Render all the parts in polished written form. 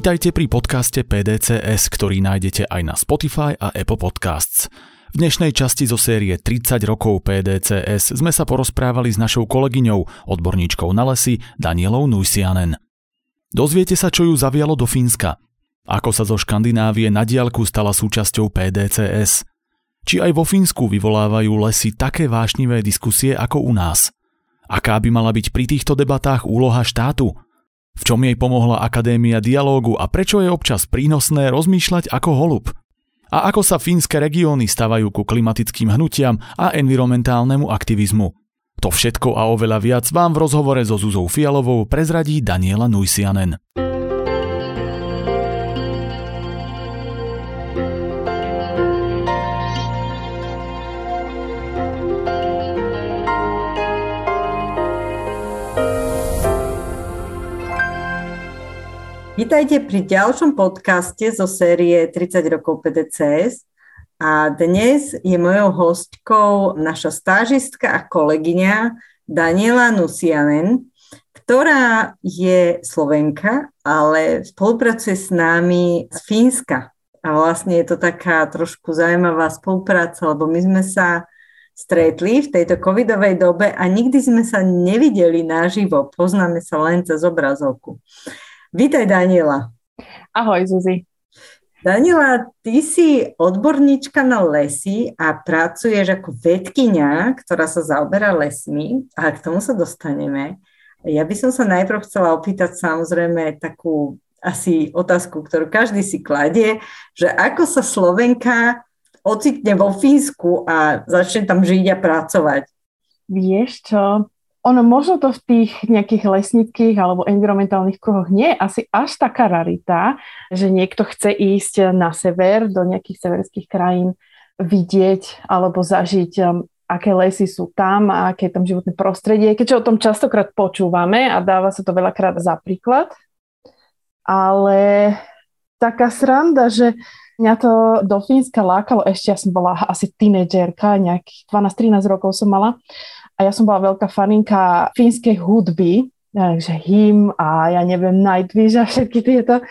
Vitajte pri podcaste PDCS, ktorý nájdete aj na Spotify a Apple Podcasts. V dnešnej časti zo série 30 rokov PDCS sme sa porozprávali s našou kolegyňou, odborníčkou na lesy, Danielou Nuijanen. Dozviete sa, čo ju zavialo do Fínska. Ako sa zo Škandinávie na diaľku stala súčasťou PDCS. Či aj vo Fínsku vyvolávajú lesy také vášnivé diskusie ako u nás. Aká by mala byť pri týchto debatách úloha štátu? V čom jej pomohla Akadémia dialógu a prečo je občas prínosné rozmýšľať ako holub? A ako sa fínske regióny stavajú ku klimatickým hnutiam a environmentálnemu aktivizmu? To všetko a oveľa viac vám v rozhovore so Zuzou Fialovou prezradí Daniela Nuijanen. Vítajte pri ďalšom podcaste zo série 30 rokov PDCS a dnes je mojou hostkou naša stážistka a kolegyňa Daniela Nuijanen, ktorá je Slovenka, ale spolupracuje s nami z Fínska. A vlastne je to taká trošku zaujímavá spolupráca, lebo my sme sa stretli v tejto covidovej dobe a nikdy sme sa nevideli naživo, poznáme sa len cez obrazovku. Vítaj, Daniela. Ahoj, Zuzi. Daniela, ty si odborníčka na lesy a pracuješ ako vedkyňa, ktorá sa zaoberá lesmi, a k tomu sa dostaneme. Ja by som sa najprv chcela opýtať samozrejme takú asi otázku, ktorú každý si kladie, že ako sa Slovenka ocitne vo Fínsku a začne tam žiť a pracovať? Vieš čo? Ono možno to v tých nejakých lesníckych alebo environmentálnych kruhoch nie je asi až taká rarita, že niekto chce ísť na sever, do nejakých severských krajín, vidieť alebo zažiť, aké lesy sú tam a aké je tam životné prostredie. Keďže o tom častokrát počúvame a dáva sa to veľakrát za príklad. Ale taká sranda, že mňa to do Fínska lákalo, ešte ja som bola asi tínedžerka, nejakých 12-13 rokov som mala. A ja som bola veľká faninka fínskej hudby, takže HIM a ja neviem, Nightwish a všetky tieto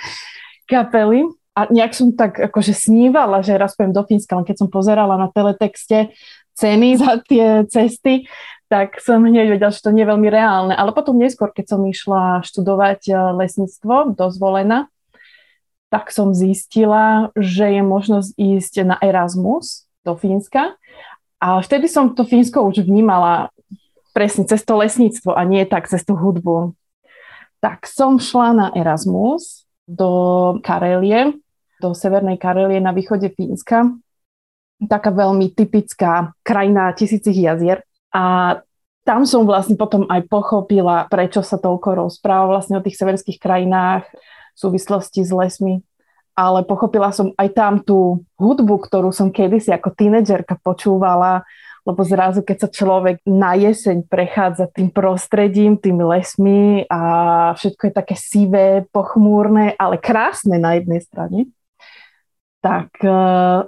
kapely. A nejak som tak akože snívala, že raz pôjdem do Fínska, len keď som pozerala na teletexte ceny za tie cesty, tak som hneď vedela, že to nie je veľmi reálne. Ale potom neskôr, keď som išla študovať lesníctvo do Zvolena, tak som zistila, že je možnosť ísť na Erasmus do Fínska. A vtedy som to Fínsko už vnímala presne cez to lesníctvo a nie tak cez tú hudbu. Tak som šla na Erasmus do Karelie, do Severnej Karélie na východe Fínska. Taká veľmi typická krajina tisícich jazier. A tam som vlastne potom aj pochopila, prečo sa toľko rozpráva vlastne o tých severských krajinách v súvislosti s lesmi. Ale pochopila som aj tam tú hudbu, ktorú som kedysi ako tínedžerka počúvala, lebo zrazu, keď sa človek na jeseň prechádza tým prostredím, tými lesmi a všetko je také sivé, pochmúrne, ale krásne na jednej strane, tak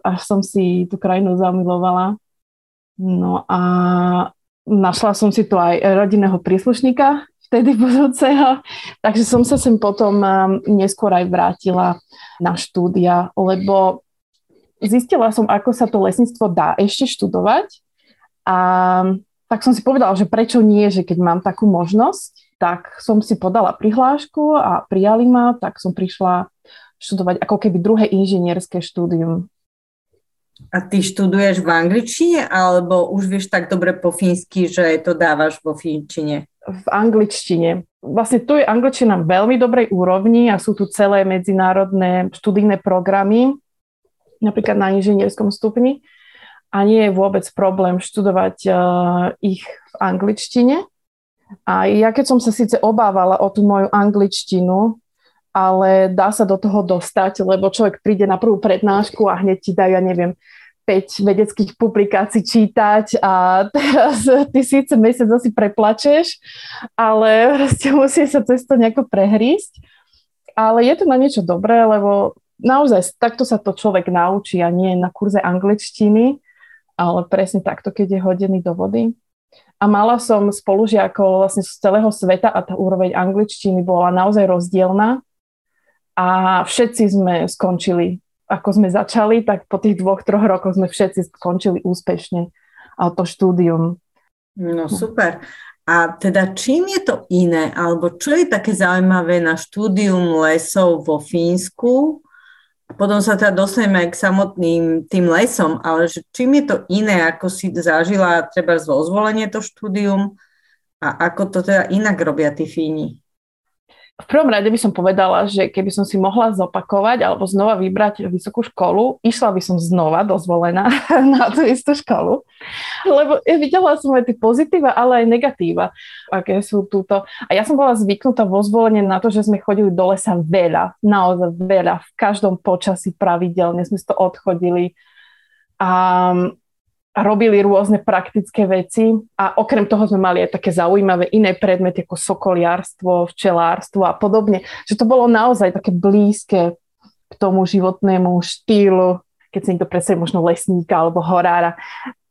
až som si tú krajinu zamilovala. No a našla som si tu aj rodinného príslušníka, vtedy budúceho, takže som sa sem potom neskôr aj vrátila na štúdia, lebo zistila som, ako sa to lesníctvo dá ešte študovať a tak som si povedala, že prečo nie, že keď mám takú možnosť, tak som si podala prihlášku a prijali ma, tak som prišla študovať ako keby druhé inžinierské štúdium. A ty študuješ v angličtine, alebo už vieš tak dobre po fínsky, že to dávaš vo fínčine? V angličtine. Vlastne tu je angličtina na veľmi dobrej úrovni a sú tu celé medzinárodné študijné programy, napríklad na inžinierskom stupni. A nie je vôbec problém študovať ich v angličtine. A ja keď som sa síce obávala o tú moju angličtinu, ale dá sa do toho dostať, lebo človek príde na prvú prednášku a hneď ti dajú, ja neviem, 5 vedeckých publikácií čítať a teraz ty síce mesiac asi preplačeš, ale proste musí sa cez to nejako prehrísť. Ale je to na niečo dobré, lebo naozaj takto sa to človek naučí a nie na kurze angličtiny, ale presne takto, keď je hodený do vody. A mala som spolužiakov vlastne z celého sveta a tá úroveň angličtiny bola naozaj rozdielna. A a všetci sme skončili, ako sme začali, tak po tých 2-3 rokoch sme všetci skončili úspešne to štúdium. No super. A teda čím je to iné, alebo čo je také zaujímavé na štúdium lesov vo Fínsku? Potom sa teda dostaneme k samotným tým lesom, ale že čím je to iné, ako si zažila treba vo Zvolenie to štúdium a ako to teda inak robia tí Fíni? V prvom rade by som povedala, že keby som si mohla zopakovať alebo znova vybrať vysokú školu, išla by som znova dozvolená na tú istú školu. Lebo ja videla som aj tie pozitíva, ale aj negatíva, aké sú túto. A ja som bola zvyknutá vo Zvolenie na to, že sme chodili do lesa veľa, naozaj veľa, v každom počasí pravidelne sme to odchodili a robili rôzne praktické veci a okrem toho sme mali aj také zaujímavé iné predmety ako sokoliarstvo, včelárstvo a podobne. Že to bolo naozaj také blízke k tomu životnému štýlu, keď si niekto predstaví možno lesníka alebo horára.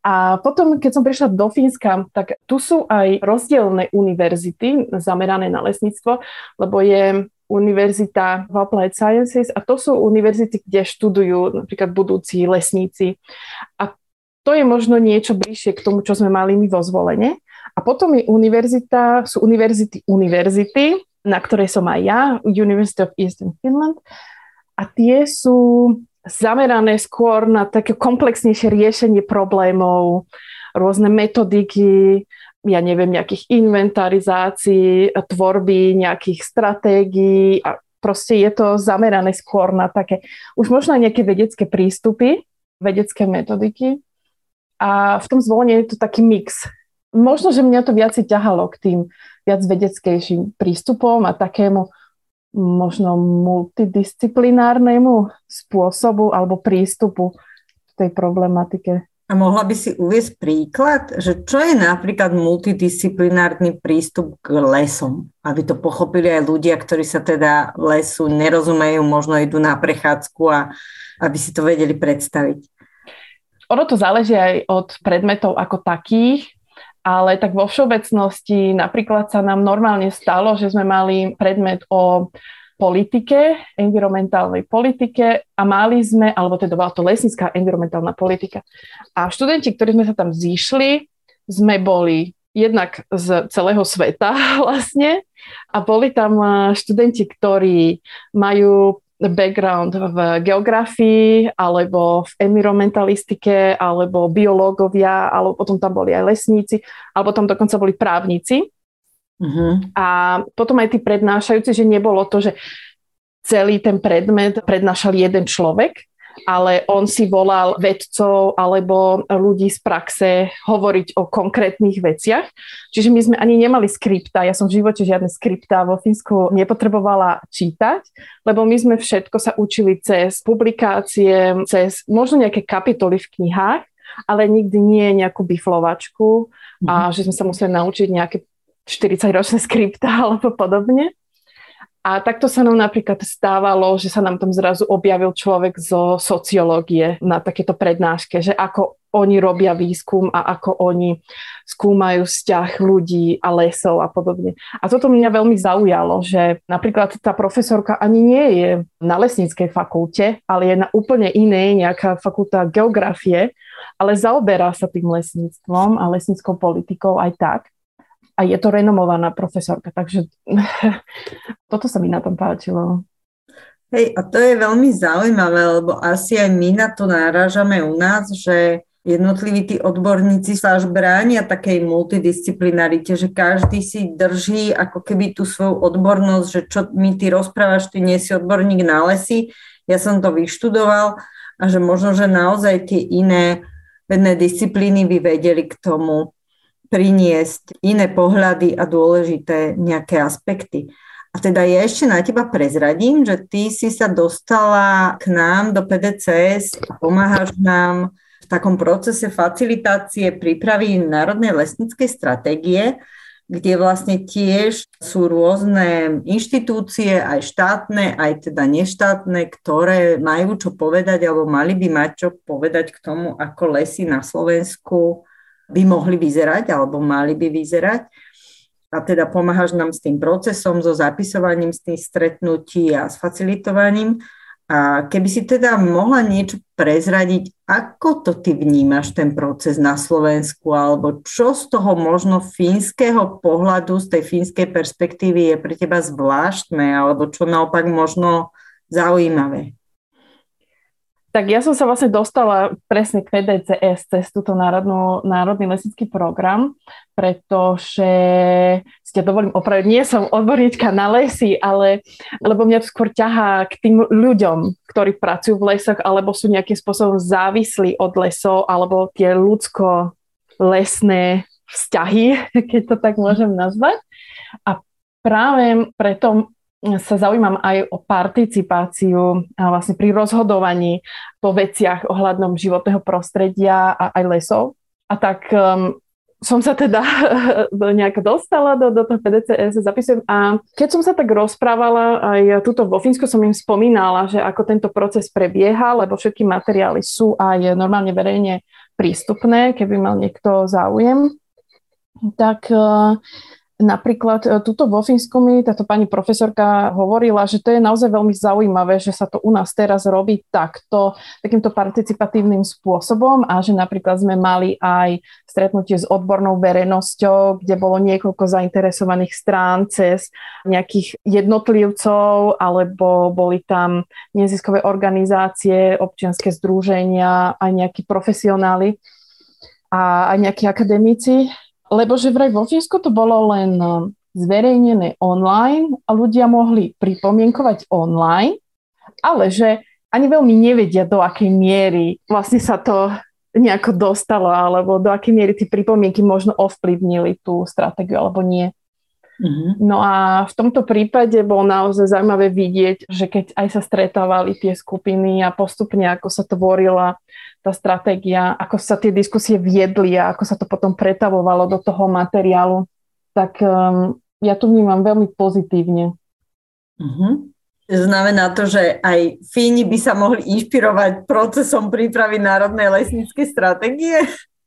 A potom, keď som prišla do Fínska, tak tu sú aj rozdielne univerzity zamerané na lesníctvo, lebo je Univerzita v Applied Sciences a to sú univerzity, kde študujú napríklad budúci lesníci. A to je možno niečo bližšie k tomu, čo sme mali my vo Zvolenie. A potom je sú univerzity, na ktorej som aj ja, University of Eastern Finland. A tie sú zamerané skôr na také komplexnejšie riešenie problémov, rôzne metodiky, ja neviem, nejakých inventarizácií, tvorby, nejakých stratégií. A proste je to zamerané skôr na také, už možno nejaké vedecké prístupy, vedecké metodiky. A v tom Zvolení je to taký mix. Možno, že mňa to viac ťahalo k tým viac vedeckejším prístupom a takému možno multidisciplinárnemu spôsobu alebo prístupu k tej problematike. A mohla by si uviesť príklad, že čo je napríklad multidisciplinárny prístup k lesom? Aby to pochopili aj ľudia, ktorí sa teda lesu nerozumejú, možno idú na prechádzku a aby si to vedeli predstaviť. Ono to záleží aj od predmetov ako takých, ale tak vo všeobecnosti napríklad sa nám normálne stalo, že sme mali predmet o politike, environmentálnej politike a mali sme, alebo teda bola to lesnická environmentálna politika. A študenti, ktorí sme sa tam zišli, sme boli jednak z celého sveta vlastne a boli tam študenti, ktorí majú background v geografii alebo v environmentalistike alebo biológovia, alebo potom tam boli aj lesníci, alebo tam dokonca boli právnici. Mm-hmm. A potom aj tí prednášajúci, že nebolo to, že celý ten predmet prednášal jeden človek, ale on si volal vedcov alebo ľudí z praxe hovoriť o konkrétnych veciach. Čiže my sme ani nemali skripta. Ja som v živote žiadne skripta vo Fínsku nepotrebovala čítať, lebo my sme všetko sa učili cez publikácie, cez možno nejaké kapitoly v knihách, ale nikdy nie nejakú biflovačku a že sme sa museli naučiť nejaké 40-ročné skripta alebo podobne. A takto sa nám napríklad stávalo, že sa nám tam zrazu objavil človek zo sociológie na takéto prednáške, že ako oni robia výskum a ako oni skúmajú vzťah ľudí a lesov a podobne. A toto mňa veľmi zaujalo, že napríklad tá profesorka ani nie je na lesníckej fakulte, ale je na úplne inej, nejaká fakulta geografie, ale zaoberá sa tým lesníctvom a lesníckou politikou aj tak. A je to renomovaná profesorka, takže toto sa mi na tom páčilo. Hej, a to je veľmi zaujímavé, lebo asi aj my na to narážame u nás, že jednotliví tí odborníci sa až bránia takej multidisciplinarite, že každý si drží ako keby tú svoju odbornosť, že čo mi ty rozprávaš, ty nie si odborník na lesy, ja som to vyštudoval a že možno, že naozaj tie iné vedné disciplíny by vedeli k tomu priniesť iné pohľady a dôležité nejaké aspekty. A teda ja ešte na teba prezradím, že ty si sa dostala k nám do PDCS a pomáhaš nám v takom procese facilitácie prípravy národnej lesníckej stratégie, kde vlastne tiež sú rôzne inštitúcie, aj štátne, aj teda neštátne, ktoré majú čo povedať alebo mali by mať čo povedať k tomu, ako lesy na Slovensku by mohli vyzerať alebo mali by vyzerať. a teda pomáhaš nám s tým procesom, so zapisovaním z tých stretnutí a s facilitovaním. A keby si teda mohla niečo prezradiť, ako to ty vnímaš ten proces na Slovensku, alebo čo z toho možno fínskeho pohľadu, z tej fínskej perspektívy je pre teba zvláštne, alebo čo naopak možno zaujímavé? Tak ja som sa vlastne dostala presne k PDCS cez túto národný lesnícky program, pretože si ťa dovolím opraviť, nie som odborníčka na lesy, ale lebo mňa skôr ťahá k tým ľuďom, ktorí pracujú v lesoch alebo sú nejakým spôsobom závislí od lesov alebo tie ľudsko-lesné vzťahy, keď to tak môžem nazvať. A práve preto sa zaujímam aj o participáciu vlastne pri rozhodovaní po veciach ohľadom životného prostredia a aj lesov. A tak som sa teda nejak dostala do toho PDCS, zapisujem. A keď som sa tak rozprávala, aj tuto vo Fínsku som im spomínala, že ako tento proces prebieha, lebo všetky materiály sú aj normálne verejne prístupné, keby mal niekto záujem. Tak napríklad tuto vo Fínsku mi táto pani profesorka hovorila, že to je naozaj veľmi zaujímavé, že sa to u nás teraz robí takto, takýmto participatívnym spôsobom a že napríklad sme mali aj stretnutie s odbornou verejnosťou, kde bolo niekoľko zainteresovaných strán cez nejakých jednotlivcov, alebo boli tam neziskové organizácie, občianske združenia, aj nejakí profesionáli a aj nejakí akademici. Lebo že vraj vo Fínsku to bolo len zverejnené online a ľudia mohli pripomienkovať online, ale že ani veľmi nevedia, do akej miery vlastne sa to nejako dostalo alebo do akej miery tie pripomienky možno ovplyvnili tú stratégiu alebo nie. Mm-hmm. No a v tomto prípade bolo naozaj zaujímavé vidieť, že keď aj sa stretávali tie skupiny a postupne ako sa tvorila tá stratégia, ako sa tie diskusie viedli a ako sa to potom pretavovalo do toho materiálu, tak ja to vnímam veľmi pozitívne. Uh-huh. Znamená to, že aj Fíni by sa mohli inšpirovať procesom prípravy národnej lesníckej stratégie?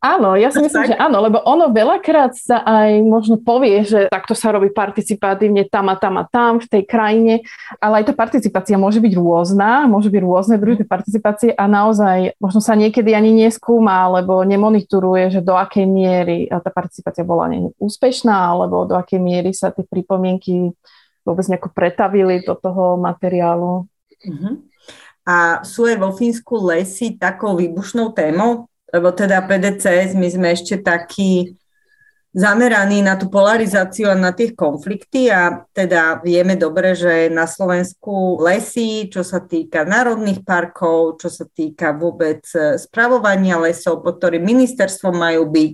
Áno, ja si myslím, že áno, lebo ono veľakrát sa aj možno povie, že takto sa robí participatívne tam a tam a tam v tej krajine, ale aj tá participácia môže byť rôzna, môže byť rôzne druhy participácie a naozaj možno sa niekedy ani neskúma alebo nemonitoruje, že do akej miery tá participácia bola úspešná alebo do akej miery sa tie pripomienky vôbec nejako pretavili do toho materiálu. Uh-huh. A sú aj vo Fínsku lesy takou výbušnou témou? Lebo teda PDCS, my sme ešte takí zameraní na tú polarizáciu a na tie konflikty a teda vieme dobre, že na Slovensku lesy, čo sa týka národných parkov, čo sa týka vôbec spravovania lesov, pod ktorým ministerstvo majú byť,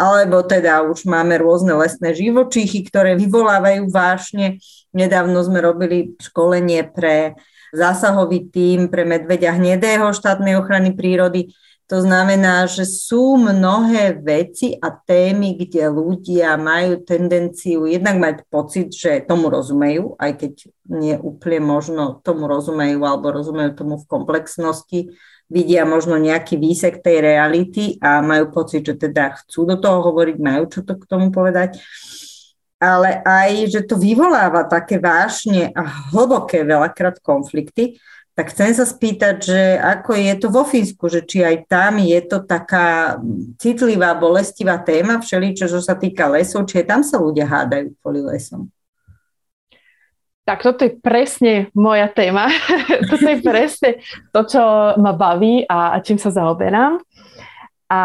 alebo teda už máme rôzne lesné živočíchy, ktoré vyvolávajú vášne. Nedávno sme robili školenie pre zásahový tím pre medveďa hnedého štátnej ochrany prírody. To znamená, že sú mnohé veci a témy, kde ľudia majú tendenciu jednak mať pocit, že tomu rozumejú, aj keď nie úplne možno tomu rozumejú alebo rozumejú tomu v komplexnosti, vidia možno nejaký výsek tej reality a majú pocit, že teda chcú do toho hovoriť, majú čo to k tomu povedať. Ale aj, že to vyvoláva také vášne a hlboké veľakrát konflikty. Tak chcem sa spýtať, že ako je to vo Fínsku, že či aj tam je to taká citlivá, bolestivá téma všeličo, čo sa týka lesov, či tam sa ľudia hádajú kvôli lesom. Tak toto je presne moja téma. Toto je presne to, čo ma baví a čím sa zaoberám. A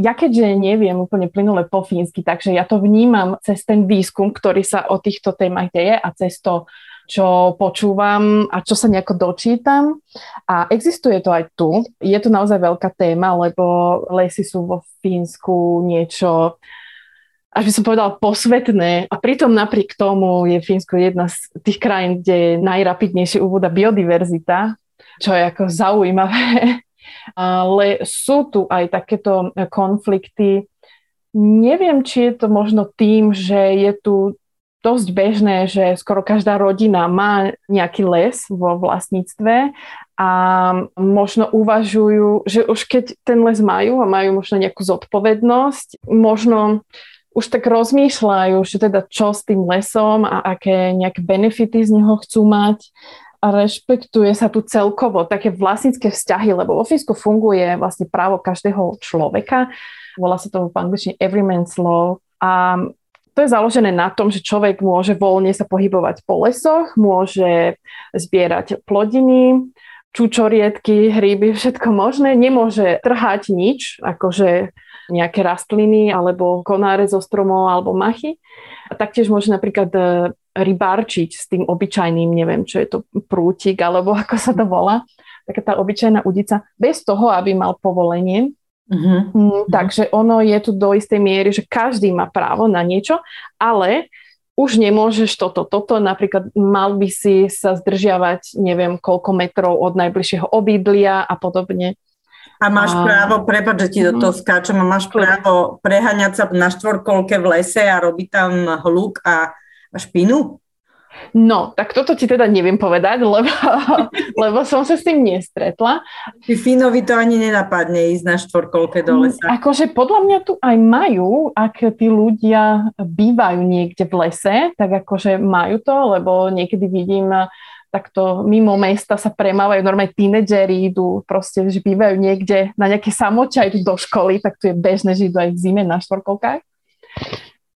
ja keďže neviem úplne plynule po fínsky, takže ja to vnímam cez ten výskum, ktorý sa o týchto témach deje a cez to, čo počúvam a čo sa nejako dočítam. A existuje to aj tu. Je to naozaj veľká téma, lebo lesy sú vo Fínsku niečo, až by som povedala, posvetné. A pritom napriek tomu je Fínsko jedna z tých krajín, kde je najrapidnejšie ubúda biodiverzita, čo je ako zaujímavé. Ale sú tu aj takéto konflikty. Neviem, či je to možno tým, že je tu dosť bežné, že skoro každá rodina má nejaký les vo vlastníctve a možno uvažujú, že už keď ten les majú a majú možno nejakú zodpovednosť, možno už tak rozmýšľajú, že teda čo s tým lesom a aké nejaké benefity z neho chcú mať a rešpektuje sa tu celkovo také vlastnícke vzťahy, lebo vo Fínsku funguje vlastne právo každého človeka. Volá sa to v angličtine everyman's law a to je založené na tom, že človek môže voľne sa pohybovať po lesoch, môže zbierať plodiny, čučoriedky, hríby, všetko možné. Nemôže trhať nič, akože nejaké rastliny alebo konáre zo stromov alebo machy. A taktiež môže napríklad rybárčiť s tým obyčajným, neviem, čo je to prútik alebo ako sa to volá, taká tá obyčajná udica, bez toho, aby mal povolenie. Mm-hmm. Takže ono je tu do istej miery, že každý má právo na niečo, ale už nemôžeš toto, napríklad mal by si sa zdržiavať neviem koľko metrov od najbližšieho obydlia a podobne. A máš právo, prepáč, že ti do toho skáčem, a máš právo preháňať sa na štvorkolke v lese a robiť tam hluk a špinu? No, tak toto ti teda neviem povedať, lebo som sa s tým nestretla. Fínovi to ani nenapadne ísť na štvorkolke do lesa. Akože podľa mňa tu aj majú, ak tí ľudia bývajú niekde v lese, tak akože majú to, lebo niekedy vidím takto mimo mesta sa premávajú, normálne tínedžeri idú, proste, že bývajú niekde na nejaké samote a idú do školy, tak tu je bežné, že idú aj v zime na štvorkolkách.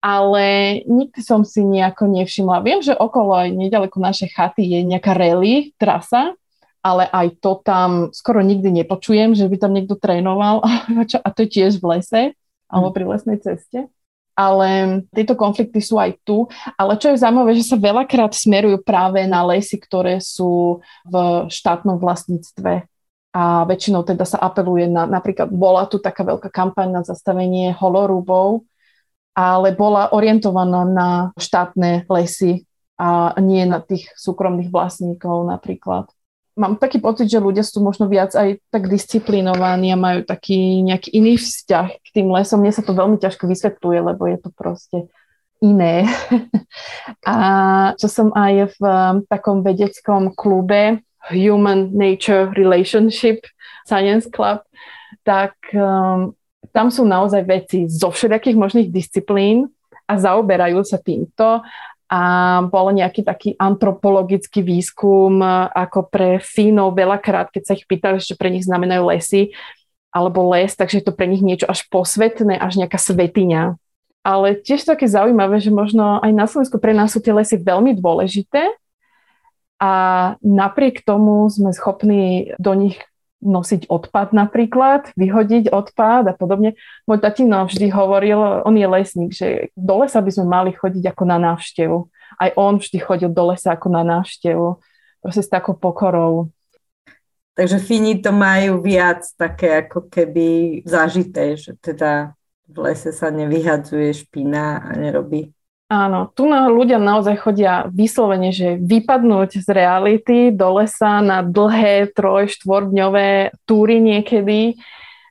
Ale nikdy som si nejako nevšimla. Viem, že okolo aj nedaleko našej chaty je nejaká rally, trasa, ale aj to tam skoro nikdy nepočujem, že by tam niekto trénoval a to je tiež v lese alebo pri lesnej ceste. Ale tieto konflikty sú aj tu. Ale čo je zaujímavé, že sa veľakrát smerujú práve na lesy, ktoré sú v štátnom vlastníctve. A väčšinou teda sa apeluje na, napríklad bola tu taká veľká kampaň na zastavenie holorúbov, ale bola orientovaná na štátne lesy a nie na tých súkromných vlastníkov napríklad. Mám taký pocit, že ľudia sú možno viac aj tak disciplinovaní a majú taký nejaký iný vzťah k tým lesom. Mne sa to veľmi ťažko vysvetľuje, lebo je to proste iné. A čo som aj v takom vedeckom klube Human Nature Relationship Science Club, tak tam sú naozaj veci zo všetkých možných disciplín a zaoberajú sa týmto. A bol nejaký taký antropologický výskum, ako pre Fínov veľakrát, keď sa ich pýtali, čo pre nich znamenajú lesy alebo les, takže je to pre nich niečo až posvetné, až nejaká svetiňa. Ale tiež také zaujímavé, že možno aj na Slovensku pre nás sú tie lesy veľmi dôležité a napriek tomu sme schopní do nich nosiť odpad napríklad, vyhodiť odpad a podobne. Môj tatino vždy hovoril, on je lesník, že do lesa by sme mali chodiť ako na návštevu. Aj on vždy chodil do lesa ako na návštevu. Proste s takou pokorou. Takže Fíni to majú viac také ako keby zažité, že teda v lese sa nevyhadzuje špina a nerobí. Áno, tu na ľudia naozaj chodia vyslovene, že vypadnúť z reality do lesa na dlhé 3-4-dňové túry niekedy.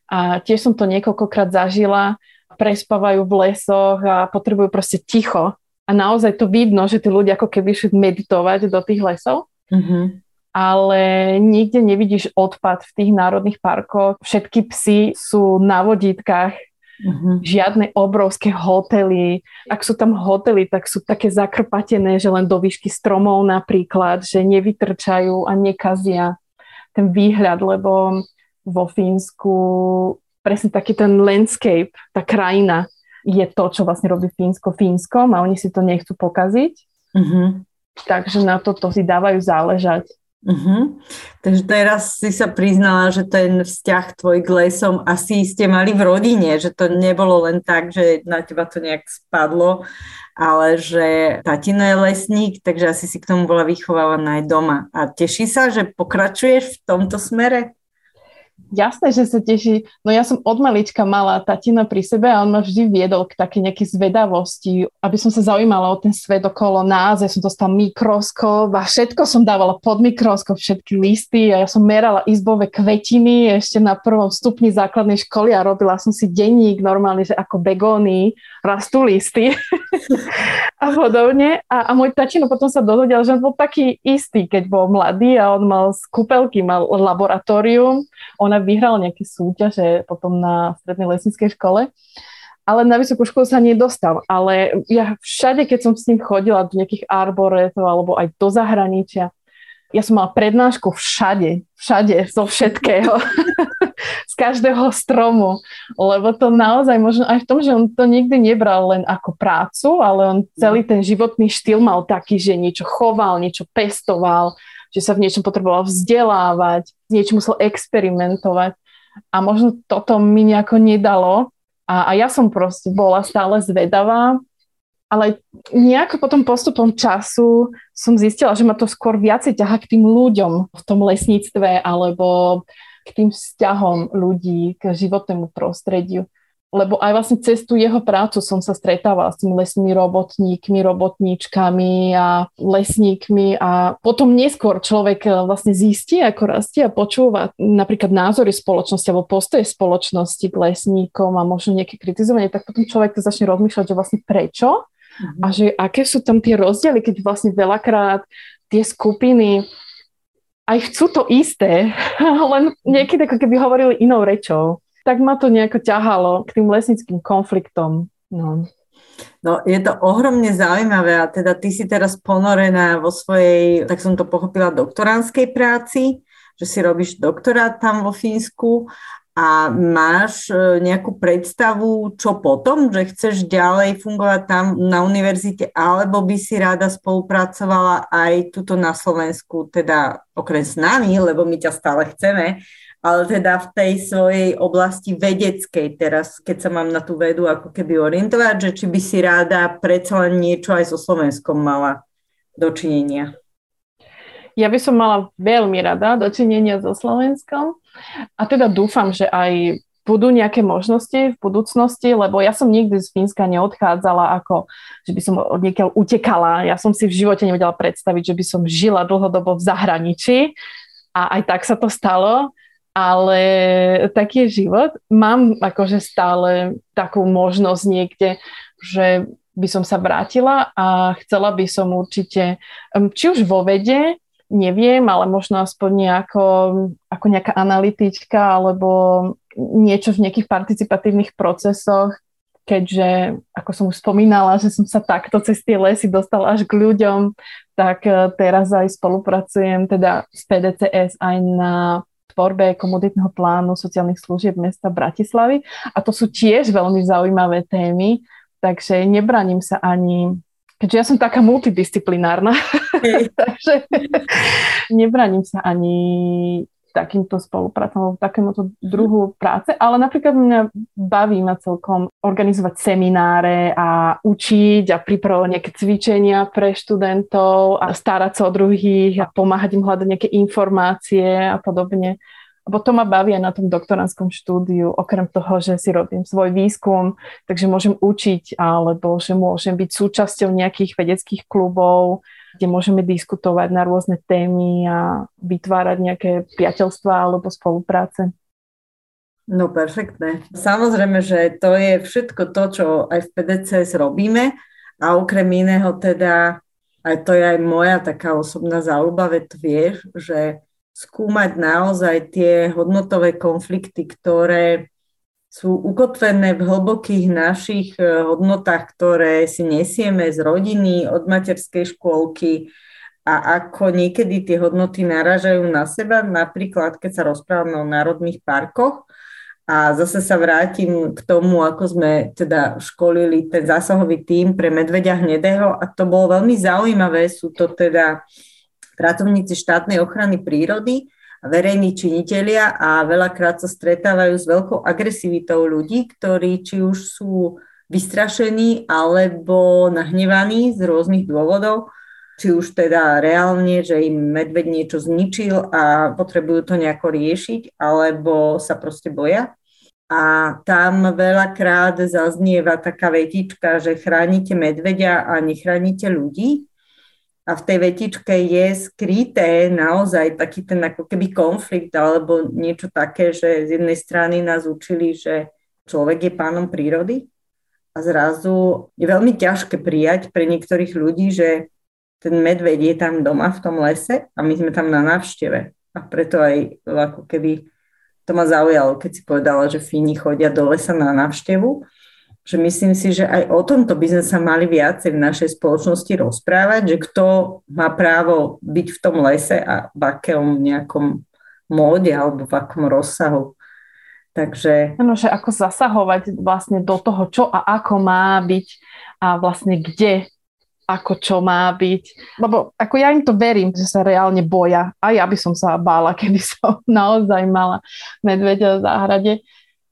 A tiež som to niekoľkokrát zažila. Prespávajú v lesoch a potrebujú proste ticho. A naozaj to vidno, že tí ľudia ako keby šli meditovať do tých lesov. Mm-hmm. Ale nikde nevidíš odpad v tých národných parkoch. Všetky psi sú na vodítkach. Mm-hmm. Žiadne obrovské hotely. Ak sú tam hotely, tak sú také zakrpatené, že len do výšky stromov napríklad, že nevytrčajú a nekazia ten výhľad, lebo vo Fínsku presne taký ten landscape, tá krajina je to, čo vlastne robí Fínsko Fínskom a oni si to nechcú pokaziť. Mm-hmm. Takže na toto si dávajú záležať. Uh-huh. Takže teraz si sa priznala, že ten vzťah tvoj k lesom asi ste mali v rodine, že to nebolo len tak, že na teba to nejak spadlo, ale že tatino je lesník, takže asi si k tomu bola vychovávaná aj doma. A teší sa, že pokračuješ v tomto smere? Jasné, že sa teší. No ja som od malička mala tatina pri sebe a on ma vždy viedol k takej nejakej zvedavosti, aby som sa zaujímala o ten svet okolo nás. Ja som dostala mikroskop a všetko som dávala pod mikroskop, všetky listy a ja som merala izbové kvetiny ešte na 1. stupni základnej školy a robila som si denník normálne, že ako begóny rastú listy a podobne. A môj tatino potom sa dozvedel, že on bol taký istý, keď bol mladý a on mal z kúpelky, mal laboratórium. Ona vyhrala nejaké súťaže potom na strednej lesníckej škole ale na vysokú školu sa nedostal. Ale ja všade, keď som s ním chodila do nejakých arboretov alebo aj do zahraničia, ja som mala prednášku všade, zo všetkého, z každého stromu, lebo to naozaj možno aj v tom, že on to nikdy nebral len ako prácu, ale on celý ten životný štýl mal taký, že niečo choval, niečo pestoval, že sa v niečom potreboval vzdelávať, niečo musel experimentovať a možno toto mi nejako nedalo a ja som proste bola stále zvedavá. Ale nejako potom postupom času som zistila, že ma to skôr viacej ťahá k tým ľuďom v tom lesníctve alebo k tým vzťahom ľudí, k životnému prostrediu. Lebo aj vlastne cez tú jeho prácu som sa stretávala s tými lesnými robotníkmi, robotníčkami a lesníkmi a potom neskôr človek vlastne zistí, ako rastie a počúva napríklad názory spoločnosti alebo postoje spoločnosti k lesníkom a možno nejaké kritizovanie, tak potom človek to začne rozmýšľať, že vlastne prečo. A že aké sú tam tie rozdiely, keď vlastne veľakrát tie skupiny aj chcú to isté, len niekedy ako keby hovorili inou rečou. Tak ma to nejako ťahalo k tým lesníckym konfliktom. No, je to ohromne zaujímavé a teda ty si teraz ponorená vo svojej, tak som to pochopila, doktoránskej práci, že si robíš doktorát tam vo Fínsku. A máš nejakú predstavu, čo potom, že chceš ďalej fungovať tam na univerzite, alebo by si rada spolupracovala aj tuto na Slovensku, teda okrem s nami, lebo my ťa stále chceme, ale teda v tej svojej oblasti vedeckej teraz, keď sa mám na tú vedu ako keby orientovať, že či by si rada predsa len niečo aj so Slovenskom mala dočinenia. Ja by som mala veľmi rada dočinenia so Slovenskom a teda dúfam, že aj budú nejaké možnosti v budúcnosti, lebo ja som nikdy z Fínska neodchádzala ako, že by som od niekiaľ utekala. Ja som si v živote nevedela predstaviť, že by som žila dlhodobo v zahraničí a aj tak sa to stalo, ale taký je život. Mám akože stále takú možnosť niekde, že by som sa vrátila a chcela by som určite, či už vo vede, neviem, ale možno aspoň nejako, ako nejaká analytička alebo niečo v nejakých participatívnych procesoch, keďže, ako som už spomínala, že som sa takto cez tie lesy dostala až k ľuďom, tak teraz aj spolupracujem teda s PDCS aj na tvorbe komoditného plánu sociálnych služieb mesta Bratislavy a to sú tiež veľmi zaujímavé témy, takže nebraním sa ani... Keďže ja som taká multidisciplinárna, takže nebraním sa ani takýmto spolupracom, takémuto druhu práce, ale napríklad mňa baví ma celkom organizovať semináre a učiť a pripravovať nejaké cvičenia pre študentov a starať sa o druhých a pomáhať im hľadať nejaké informácie a podobne. Lebo to ma baví aj na tom doktorandskom štúdiu, okrem toho, že si robím svoj výskum, takže môžem učiť, alebo že môžem byť súčasťou nejakých vedeckých klubov, kde môžeme diskutovať na rôzne témy a vytvárať nejaké priateľstvá alebo spolupráce. No perfektné. Samozrejme, že to je všetko to, čo aj v PDCS robíme a okrem iného teda, aj to je aj moja taká osobná záľuba, veď to vieš, že skúmať naozaj tie hodnotové konflikty, ktoré sú ukotvené v hlbokých našich hodnotách, ktoré si nesieme z rodiny, od materskej škôlky a ako niekedy tie hodnoty narážajú na seba, napríklad keď sa rozprávame o národných parkoch. A zase sa vrátim k tomu, ako sme teda školili ten zásahový tím pre medveďa hnedého a to bolo veľmi zaujímavé, sú to teda pracovníci štátnej ochrany prírody a verejní činitelia a veľakrát sa stretávajú s veľkou agresivitou ľudí, ktorí či už sú vystrašení alebo nahnevaní z rôznych dôvodov, či už teda reálne, že im medveď niečo zničil a potrebujú to nejako riešiť, alebo sa proste boja. A tam veľakrát zaznieva taká vetička, že chránite medveďa a nechránite ľudí. A v tej vetičke je skryté naozaj taký ten ako keby konflikt alebo niečo také, že z jednej strany nás učili, že človek je pánom prírody a zrazu je veľmi ťažké prijať pre niektorých ľudí, že ten medveď je tam doma v tom lese a my sme tam na návšteve. A preto aj ako keby to ma zaujalo, keď si povedala, že Fíni chodia do lesa na návštevu. že myslím si, že aj o tomto by sme sa mali viacej v našej spoločnosti rozprávať, že kto má právo byť v tom lese a v akom nejakom móde alebo v akom rozsahu. Takže... Ano, že ako zasahovať vlastne do toho, čo a ako má byť a vlastne kde, ako čo má byť. Lebo ako ja im to verím, že sa reálne boja. A ja by som sa bála, keby som naozaj mala medveďa v záhrade.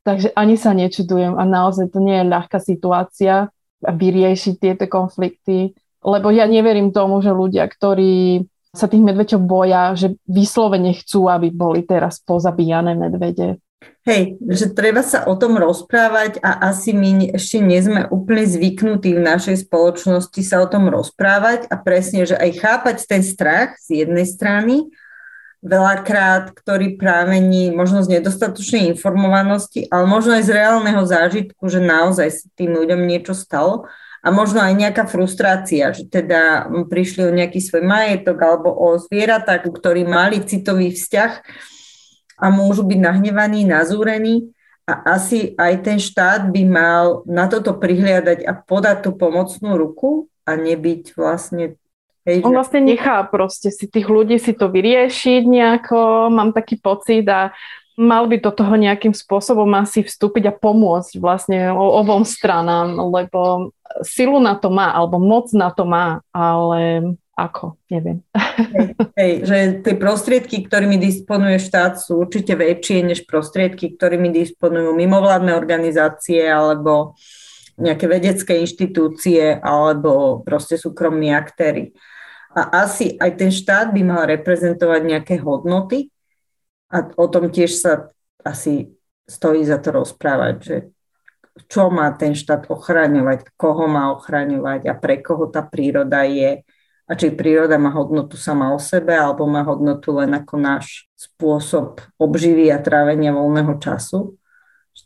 Takže ani sa nečudujem a naozaj to nie je ľahká situácia vyriešiť tieto konflikty, lebo ja neverím tomu, že ľudia, ktorí sa tých medveďov boja, že vyslovene chcú, aby boli teraz pozabíjane medvede. Hej, že treba sa o tom rozprávať a asi my ešte nie sme úplne zvyknutí v našej spoločnosti sa o tom rozprávať a presne, že aj chápať ten strach z jednej strany, veľakrát, ktorý právení možno z nedostatočnej informovanosti, ale možno aj z reálneho zážitku, že naozaj sa tým ľuďom niečo stalo a možno aj nejaká frustrácia, že teda prišli o nejaký svoj majetok alebo o zvieratá, ktorí mali citový vzťah a môžu byť nahnevaní, nazúrení a asi aj ten štát by mal na toto prihliadať a podať tú pomocnú ruku a nebyť vlastne... Hej, on vlastne nechá proste si tých ľudí si to vyriešiť nejako, mám taký pocit a mal by do toho nejakým spôsobom asi vstúpiť a pomôcť vlastne obom stranám, lebo silu na to má, alebo moc na to má, ale ako, neviem. Hej, že tie prostriedky, ktorými disponuje štát, sú určite väčšie než prostriedky, ktorými disponujú mimovládne organizácie alebo nejaké vedecké inštitúcie alebo proste súkromní aktéri. A asi aj ten štát by mal reprezentovať nejaké hodnoty a o tom tiež sa asi stojí za to rozprávať, že čo má ten štát ochraňovať, koho má ochraňovať a pre koho tá príroda je a či príroda má hodnotu sama o sebe alebo má hodnotu len ako náš spôsob obživy a trávenia voľného času.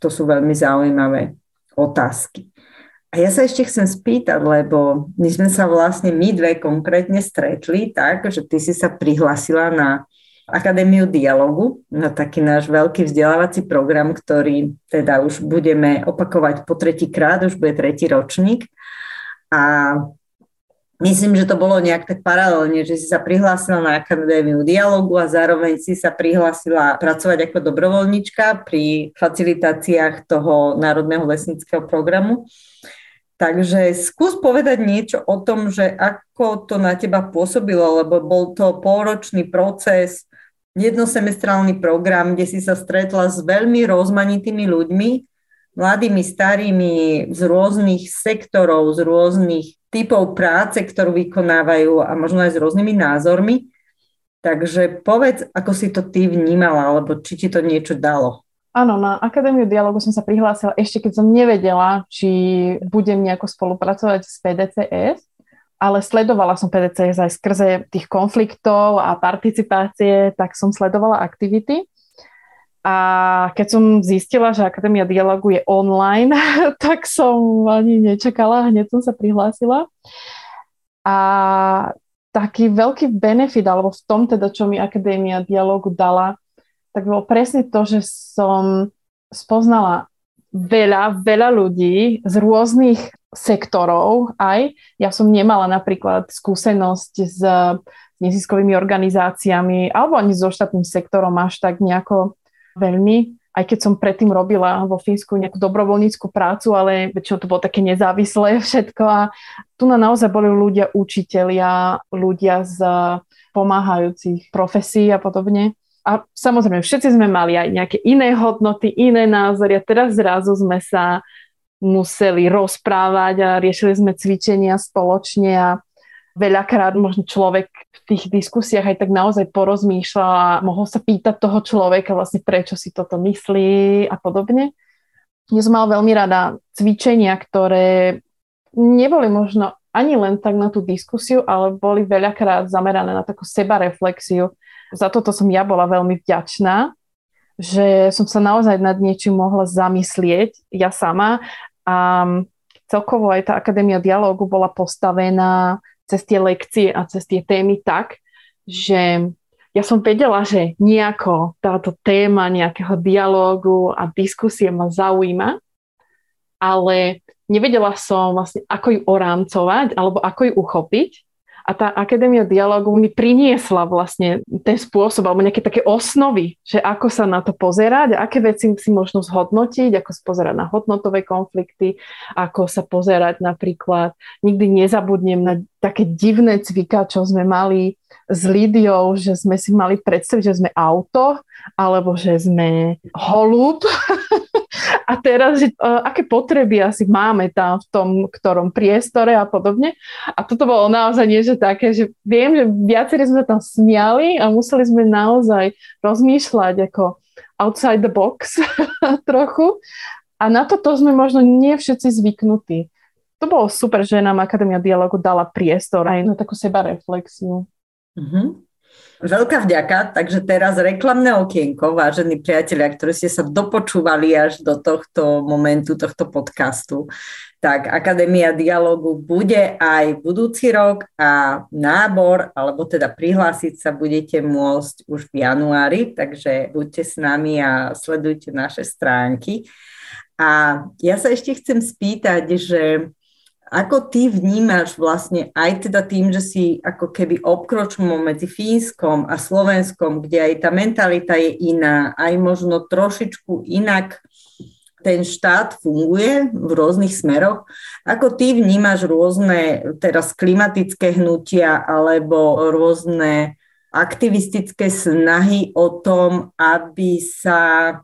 To sú veľmi zaujímavé otázky. A ja sa ešte chcem spýtať, lebo my sme sa vlastne my dve konkrétne stretli tak, že ty si sa prihlásila na Akadémiu dialógu, na taký náš veľký vzdelávací program, ktorý teda už budeme opakovať po tretíkrát, už bude tretí ročník. A myslím, že to bolo nejak tak paralelne, že si sa prihlásila na Akadémiu dialógu a zároveň si sa prihlásila pracovať ako dobrovoľnička pri facilitáciách toho Národného lesníckeho programu. Takže skús povedať niečo o tom, že ako to na teba pôsobilo, lebo bol to polročný proces, jednosemestrálny program, kde si sa stretla s veľmi rozmanitými ľuďmi, mladými, starými, z rôznych sektorov, z rôznych typov práce, ktorú vykonávajú a možno aj s rôznymi názormi. Takže povedz, ako si to ty vnímala, alebo či ti to niečo dalo. Áno, na Akadémiu dialógu som sa prihlásila ešte, keď som nevedela, či budem nejako spolupracovať s PDCS, ale sledovala som PDCS aj skrze tých konfliktov a participácie, tak som sledovala aktivity. A keď som zistila, že Akadémia dialógu je online, tak som ani nečakala, hneď som sa prihlásila. A taký veľký benefit, alebo v tom teda, čo mi Akadémia dialógu dala, tak bolo presne to, že som spoznala veľa ľudí z rôznych sektorov aj. Ja som nemala napríklad skúsenosť s neziskovými organizáciami alebo ani so štátnym sektorom až tak nejako veľmi. Aj keď som predtým robila vo Fínsku nejakú dobrovoľníckú prácu, ale väčšinou to bolo také nezávislé všetko. A tu naozaj boli ľudia učitelia, ľudia z pomáhajúcich profesí a podobne. A samozrejme, všetci sme mali aj nejaké iné hodnoty, iné názory a teraz zrazu sme sa museli rozprávať a riešili sme cvičenia spoločne a veľakrát možno človek v tých diskusiách aj tak naozaj porozmýšľal a mohol sa pýtať toho človeka vlastne prečo si toto myslí a podobne. Ja som mala veľmi rada cvičenia, ktoré neboli možno ani len tak na tú diskusiu, ale boli veľakrát zamerané na takú sebareflexiu. Za toto som ja bola veľmi vďačná, že som sa naozaj nad niečím mohla zamyslieť ja sama a celkovo aj tá Akadémia dialógu bola postavená cez tie lekcie a cez tie témy tak, že ja som vedela, že nejako táto téma nejakého dialógu a diskusie ma zaujíma, ale nevedela som vlastne, ako ju orámcovať alebo ako ju uchopiť. A tá Akadémia dialógu mi priniesla vlastne ten spôsob alebo nejaké také osnovy, že ako sa na to pozerať a aké veci si možno zhodnotiť, ako sa pozerať na hodnotové konflikty, ako sa pozerať napríklad. Nikdy nezabudnem na také divné cviká, čo sme mali s Lidiou, že sme si mali predstaviť, že sme auto alebo že sme holub. A teraz, že, aké potreby asi máme tam v tom, ktorom priestore a podobne. A toto bolo naozaj niečo také, že viem, že viacerí sme tam smiali a museli sme naozaj rozmýšľať ako outside the box trochu. A na toto sme možno nie všetci zvyknutí. To bolo super, že nám Akadémia dialógu dala priestor aj na takú sebareflexiu. Mhm. Veľká vďaka, takže teraz reklamné okienko, vážení priatelia, ktorí ste sa dopočúvali až do tohto momentu, tohto podcastu. Tak Akadémia dialógu bude aj budúci rok a nábor, alebo teda prihlásiť sa budete môcť už v januári, takže buďte s nami a sledujte naše stránky. A ja sa ešte chcem spýtať, že ako ty vnímaš vlastne aj teda tým, že si ako keby obkročujem medzi Fínskom a Slovenskom, kde aj tá mentalita je iná, aj možno trošičku inak ten štát funguje v rôznych smeroch. Ako ty vnímaš rôzne teraz klimatické hnutia alebo rôzne aktivistické snahy o tom, aby sa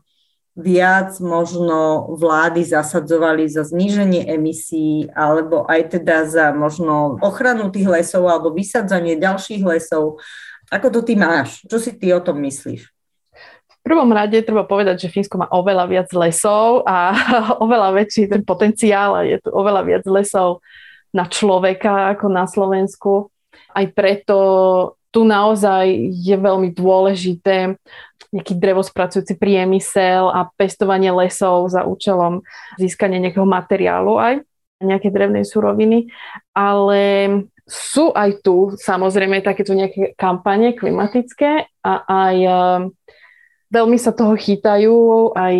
viac možno vlády zasadzovali za zníženie emisí alebo aj teda za možno ochranu tých lesov alebo vysadzanie ďalších lesov. Ako to ty máš? Čo si ty o tom myslíš? V prvom rade treba povedať, že Fínsko má oveľa viac lesov a oveľa väčší ten potenciál a je tu oveľa viac lesov na človeka ako na Slovensku. Aj preto tu naozaj je veľmi dôležité nejaký drevospracujúci priemysel a pestovanie lesov za účelom získania nejakého materiálu aj, nejaké drevnej suroviny. Ale sú aj tu samozrejme takéto nejaké kampane klimatické a aj veľmi sa toho chytajú aj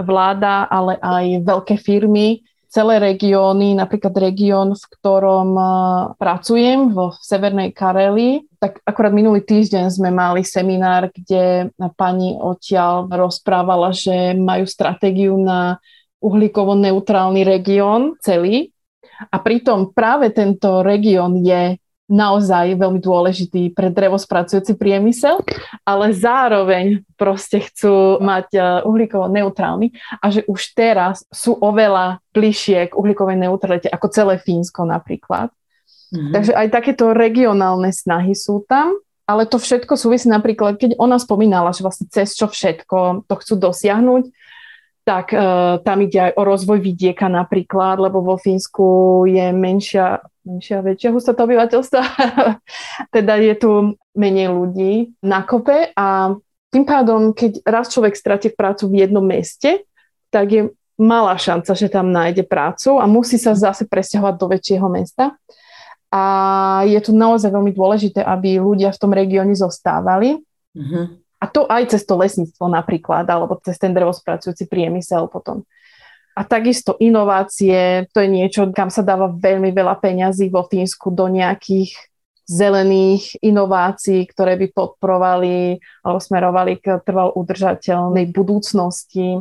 vláda, ale aj veľké firmy, celé regióny, napríklad región, v ktorom pracujem, v Severnej Karelii. Tak akorát minulý týždeň sme mali seminár, kde pani odtiaľ rozprávala, že majú stratégiu na uhlíkovo-neutrálny región celý. A pritom práve tento región je naozaj veľmi dôležitý pre drevospracujúci priemysel, ale zároveň proste chcú mať uhlíkovo neutrálny a že už teraz sú oveľa bližšie k uhlíkovej neutralite ako celé Fínsko napríklad. Mhm. Takže aj takéto regionálne snahy sú tam, ale to všetko súvisí napríklad, keď ona spomínala, že vlastne cez čo všetko to chcú dosiahnuť, tak tam ide aj o rozvoj vidieka napríklad, lebo vo Fínsku je väčšia hustota obyvateľstva, teda je tu menej ľudí na kope a tým pádom, keď raz človek stratí prácu v jednom meste, tak je malá šanca, že tam nájde prácu a musí sa zase presťahovať do väčšieho mesta. A je tu naozaj veľmi dôležité, aby ľudia v tom regióne zostávali. Mhm. A to aj cez to lesníctvo napríklad, alebo cez ten drevospracujúci priemysel potom. A takisto inovácie, to je niečo, kam sa dáva veľmi veľa peňazí vo Fínsku do nejakých zelených inovácií, ktoré by podporovali alebo smerovali k trvalo udržateľnej budúcnosti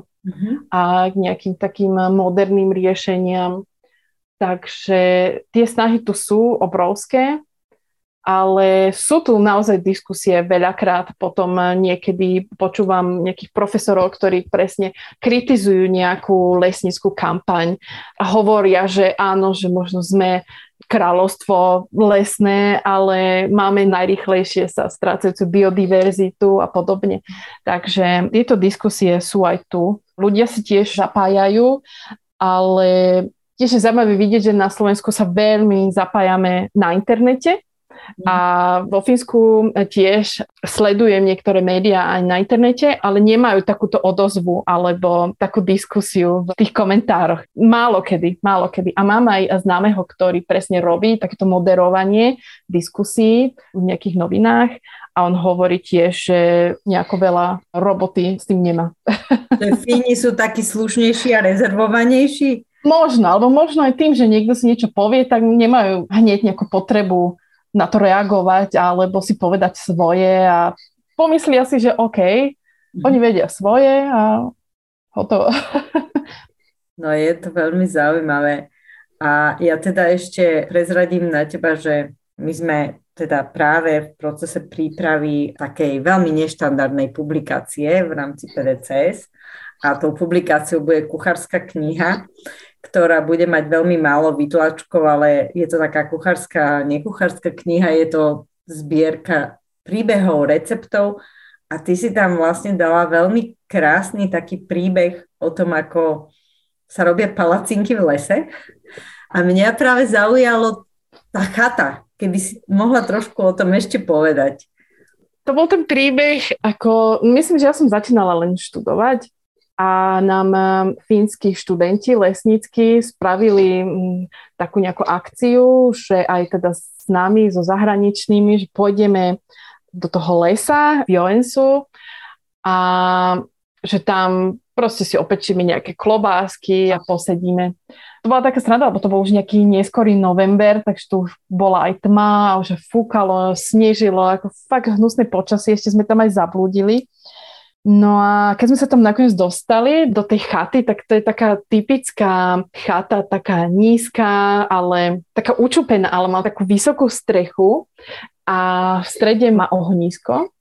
a k nejakým takým moderným riešeniam. Takže tie snahy tu sú obrovské. Ale sú tu naozaj diskusie veľakrát, potom niekedy počúvam nejakých profesorov, ktorí presne kritizujú nejakú lesnícku kampaň a hovoria, že áno, že možno sme kráľovstvo lesné, ale máme najrýchlejšie sa strácajúcu biodiverzitu a podobne. Takže tieto diskusie sú aj tu. Ľudia si tiež zapájajú, ale tiež je zaujímavé vidieť, že na Slovensku sa veľmi zapájame na internete. A vo Fínsku tiež sledujem niektoré médiá aj na internete, ale nemajú takúto odozvu alebo takú diskusiu v tých komentároch. Málokedy. A mám aj známeho, ktorý presne robí takéto moderovanie diskusí v nejakých novinách a on hovorí tiež, že nejako veľa roboty s tým nemá. Fíni sú takí slušnejší a rezervovanejší? Možno, alebo možno aj tým, že niekto si niečo povie, tak nemajú hneď nejakú potrebu na to reagovať alebo si povedať svoje a pomyslia si, že OK, oni vedia svoje a hotovo. No je to veľmi zaujímavé. A ja teda ešte prezradím na teba, že my sme teda práve v procese prípravy takej veľmi neštandardnej publikácie v rámci PDCS a tou publikáciou bude kuchárska kniha, ktorá bude mať veľmi málo vytlačkov, ale je to taká kuchárska, nekuchárska kniha, je to zbierka príbehov, receptov a ty si tam vlastne dala veľmi krásny taký príbeh o tom, ako sa robia palacinky v lese. A mňa práve zaujalo tá chata, keby si mohla trošku o tom ešte povedať. To bol ten príbeh, ako myslím, že ja som začínala len študovať a nám fínski študenti lesnícky spravili takú nejakú akciu, že aj teda s nami, so zahraničnými, že pôjdeme do toho lesa v Joensuu a že tam proste si opečíme nejaké klobásky a posedíme. To bola taká sranda, lebo to bol už nejaký neskorý november, takže tu už bola aj tma, už fúkalo, snežilo, ako fakt hnusné počasie, ešte sme tam aj zablúdili. No a keď sme sa tam nakoniec dostali do tej chaty, tak to je taká typická chata, taká nízka, ale taká učupená, ale má takú vysokú strechu a v strede má ohnisko.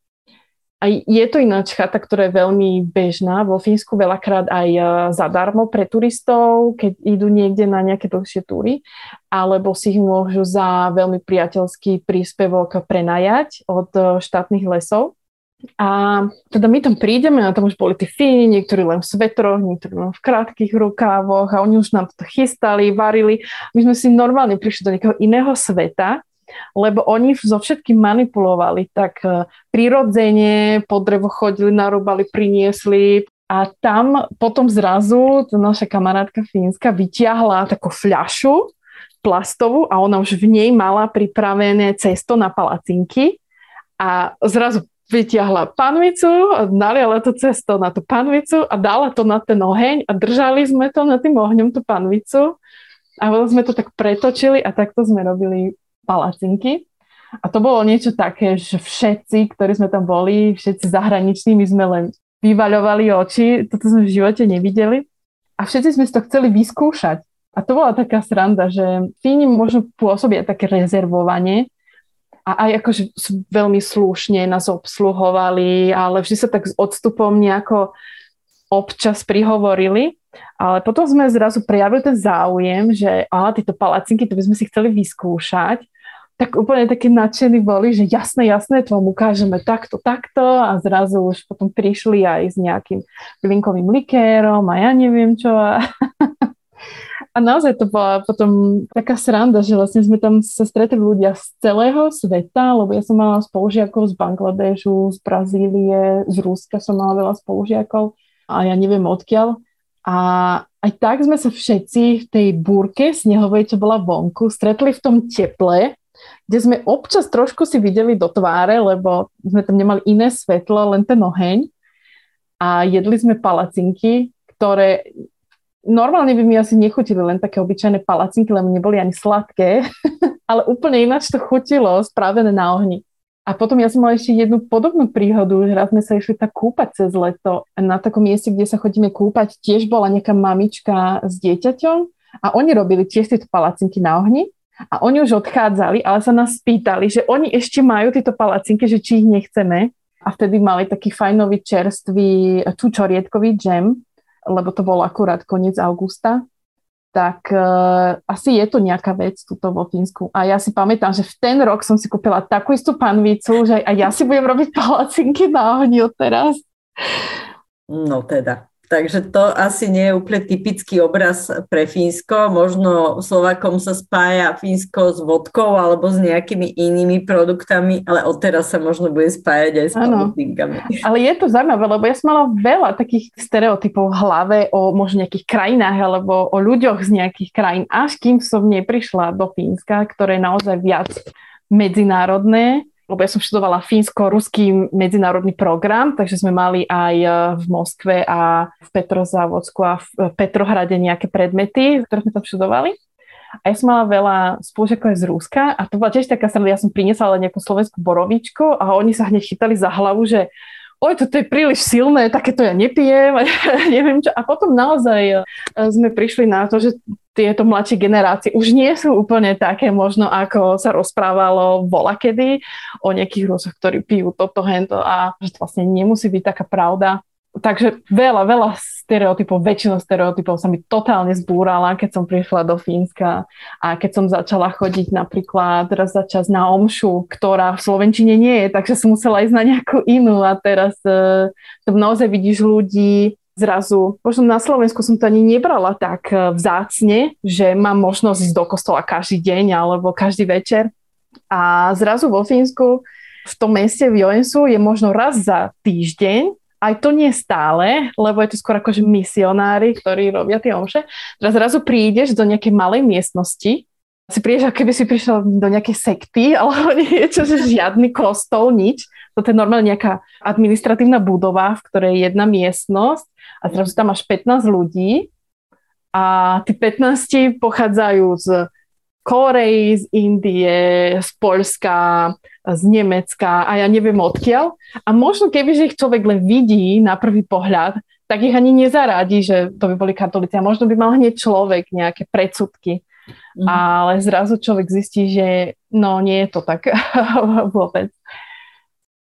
A je to ináč chata, ktorá je veľmi bežná. Vo Fínsku veľakrát aj zadarmo pre turistov, keď idú niekde na nejaké dlhšie túry, alebo si ich môžu za veľmi priateľský príspevok prenajať od štátnych lesov. A teda my tam prídeme a tam už boli tí Fíni, niektorí len v svetroch, niektorí len v krátkych rukávoch a oni už nám to chystali, varili. My sme si normálne prišli do nejakého iného sveta, lebo oni so všetkým manipulovali, tak prirodzene po drevo chodili, narúbali, priniesli a tam potom zrazu naša kamarátka fínska vytiahla takú fľašu plastovú a ona už v nej mala pripravené cesto na palacinky a zrazu vytiahla panvicu, naliala to cesto na tú panvicu a dala to na ten oheň a držali sme to nad tým ohňom tú panvicu a sme to tak pretočili a takto sme robili palacinky. A to bolo niečo také, že všetci, ktorí sme tam boli, všetci zahraniční, my sme len vyvaľovali oči, toto sme v živote nevideli. A všetci sme si to chceli vyskúšať. A to bola taká sranda, že Fíni možno pôsobia také rezervovanie a aj akože veľmi slušne nás obsluhovali, ale vždy sa tak s odstupom nejako občas prihovorili. Ale potom sme zrazu prejavili ten záujem, že tieto palacinky, to by sme si chceli vyskúšať, tak úplne také nadšení boli, že jasné, to vám ukážeme takto a zrazu už potom prišli aj s nejakým bylinkovým likérom a ja neviem čo. A naozaj to bola potom taká sranda, že vlastne sme tam sa stretli ľudia z celého sveta, lebo ja som mala spolužiakov z Bangladešu, z Brazílie, z Ruska som mala veľa spolužiakov a ja neviem odkiaľ. A aj tak sme sa všetci v tej búrke snehovej, čo bola vonku, stretli v tom teple, kde sme občas trošku si videli do tváre, lebo sme tam nemali iné svetlo, len ten oheň. A jedli sme palacinky, ktoré normálne by mi asi nechutili, len také obyčajné palacinky, lebo neboli ani sladké, ale úplne ináč to chutilo, spravené na ohni. A potom ja som mala ešte jednu podobnú príhodu, že raz sme sa išli tak kúpať cez leto. Na takom mieste, kde sa chodíme kúpať, tiež bola nejaká mamička s dieťaťom a oni robili tiež tieto palacinky na ohni a oni už odchádzali, ale sa nás spýtali, že oni ešte majú tieto palacinky, že či ich nechceme. A vtedy mali taký fajnový čerstvý čučoriedkový džem, lebo to bol akurát koniec augusta. Tak asi je to nejaká vec tuto vo Fínsku. A ja si pamätám, že v ten rok som si kúpila takú istú panvicu, že aj ja si budem robiť palacinky na ohni odteraz. No teda. Takže to asi nie je úplne typický obraz pre Fínsko. Možno Slovákom sa spája Fínsko s vodkou alebo s nejakými inými produktami, ale odteraz sa možno bude spájať aj s palacinkami. Ale je to zaujímavé, lebo ja som mala veľa takých stereotypov v hlave o možno nejakých krajinách alebo o ľuďoch z nejakých krajín, až kým som neprišla do Fínska, ktoré je naozaj viac medzinárodné, lebo ja som študovala fínsko-ruský medzinárodný program, takže sme mali aj v Moskve a v Petrozávodsku a v Petrohrade nejaké predmety, ktoré sme tam študovali. A ja som mala veľa spolužiakov z Ruska a to bola tiež taká sranda, ja som priniesla nejakú slovenskú borovičku a oni sa hneď chytali za hlavu, že oj, toto je príliš silné, takéto ja nepijem, neviem čo. A potom naozaj sme prišli na to, že tieto mladšie generácie už nie sú úplne také možno, ako sa rozprávalo volakedy o nejakých Rusoch, ktorí pijú toto, hento a že to vlastne nemusí byť taká pravda. Takže veľa stereotypov, väčšina stereotypov sa mi totálne zbúrala, keď som prišla do Fínska a keď som začala chodiť napríklad raz za čas na omšu, ktorá v slovenčine nie je, takže som musela ísť na nejakú inú a teraz to naozaj vidíš ľudí zrazu. Možno na Slovensku som to ani nebrala tak vzácne, že mám možnosť ísť do kostola každý deň alebo každý večer a zrazu vo Fínsku v tom meste v Joensuu je možno raz za týždeň. Aj to nie stále, lebo je to skôr akože misionári, ktorí robia tie omše. Teraz zrazu prídeš do nejakej malej miestnosti, si prídeš, ako keby si prišiel do nejakej sekty, alebo niečo, že žiadny kostol, nič. Toto je normálne nejaká administratívna budova, v ktorej je jedna miestnosť a zrazu tam máš 15 ľudí a tí 15 pochádzajú z Korei, z Indie, z Poľska, z Nemecka a ja neviem odkiaľ. A možno kebyže ich človek len vidí na prvý pohľad, tak ich ani nezaradí, že to by boli katolíci. A možno by mal hneď človek nejaké predsudky. Mm. Ale zrazu človek zistí, že no nie je to tak vôbec.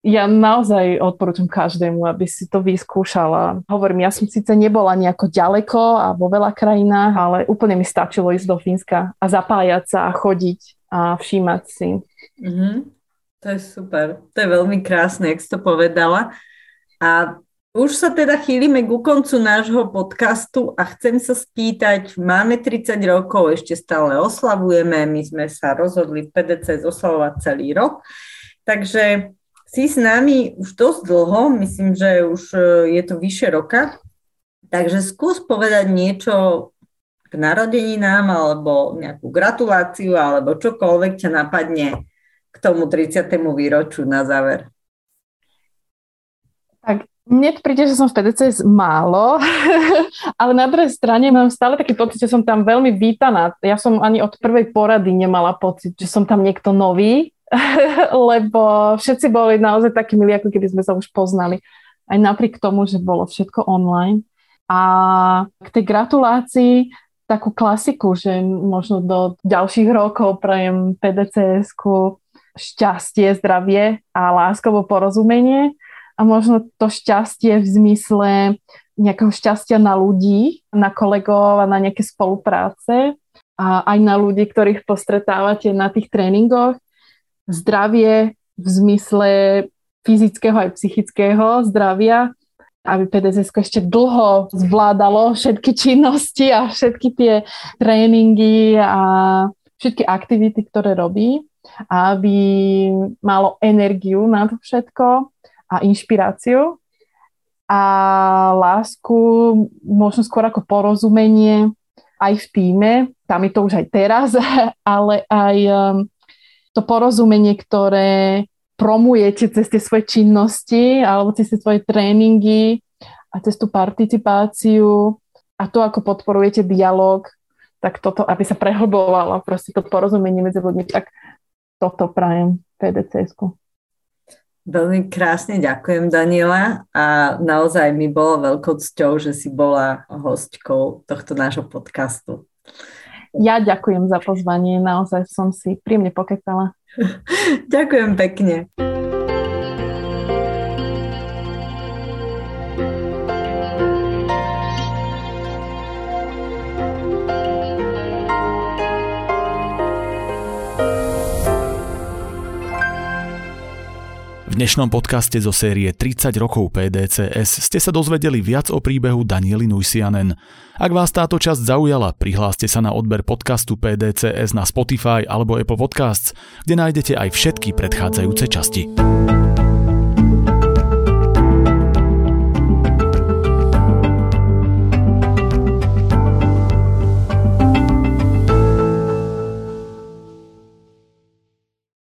Ja naozaj odporúčam každému, aby si to vyskúšala. Hovorím, ja som síce nebola nejako ďaleko a vo veľa krajinách, ale úplne mi stačilo ísť do Fínska a zapájať sa a chodiť a všímať si. Mhm. To je super, to je veľmi krásne, jak si to povedala. A už sa teda chýlime ku koncu nášho podcastu a chcem sa spýtať, máme 30 rokov, ešte stále oslavujeme, my sme sa rozhodli v PDCS oslavovať celý rok, takže si s nami už dosť dlho, myslím, že už je to vyše roka, takže skús povedať niečo k narodeninám alebo nejakú gratuláciu alebo čokoľvek ťa napadne k tomu 30. výročiu na záver. Tak, mne príde, že som v PDCS málo, ale na druhej strane mám stále taký pocit, že som tam veľmi vítaná. Ja som ani od prvej porady nemala pocit, že som tam niekto nový, lebo všetci boli naozaj takí milí, ako keby sme sa už poznali. Aj napriek tomu, že bolo všetko online. A k tej gratulácii takú klasiku, že možno do ďalších rokov prajem PDCS-ku šťastie, zdravie a láskovo porozumenie a možno to šťastie v zmysle nejakého šťastia na ľudí, na kolegov a na nejaké spolupráce a aj na ľudí, ktorých postretávate na tých tréningoch. Zdravie v zmysle fyzického aj psychického zdravia, aby PDCS ešte dlho zvládalo všetky činnosti a všetky tie tréningy a všetky aktivity, ktoré robí, aby malo energiu na to všetko a inšpiráciu a lásku, možno skôr ako porozumenie aj v tíme, tam je to už aj teraz, ale aj to porozumenie, ktoré promujete cez tie svoje činnosti alebo cez tie svoje tréningy a cez tú participáciu a to, ako podporujete dialog, tak toto, aby sa prehlbovalo proste to porozumenie medzi ľuďmi, tak toto prajem PDCS-ku. Veľmi krásne ďakujem, Daniela, a naozaj mi bolo veľkou cťou, že si bola hostkou tohto nášho podcastu. Ja ďakujem za pozvanie, naozaj som si príjemne pokecala. Ďakujem pekne. V dnešnom podcaste zo série 30 rokov PDCS ste sa dozvedeli viac o príbehu Daniely Nuijanen. Ak vás táto časť zaujala, prihláste sa na odber podcastu PDCS na Spotify alebo Apple Podcasts, kde nájdete aj všetky predchádzajúce časti.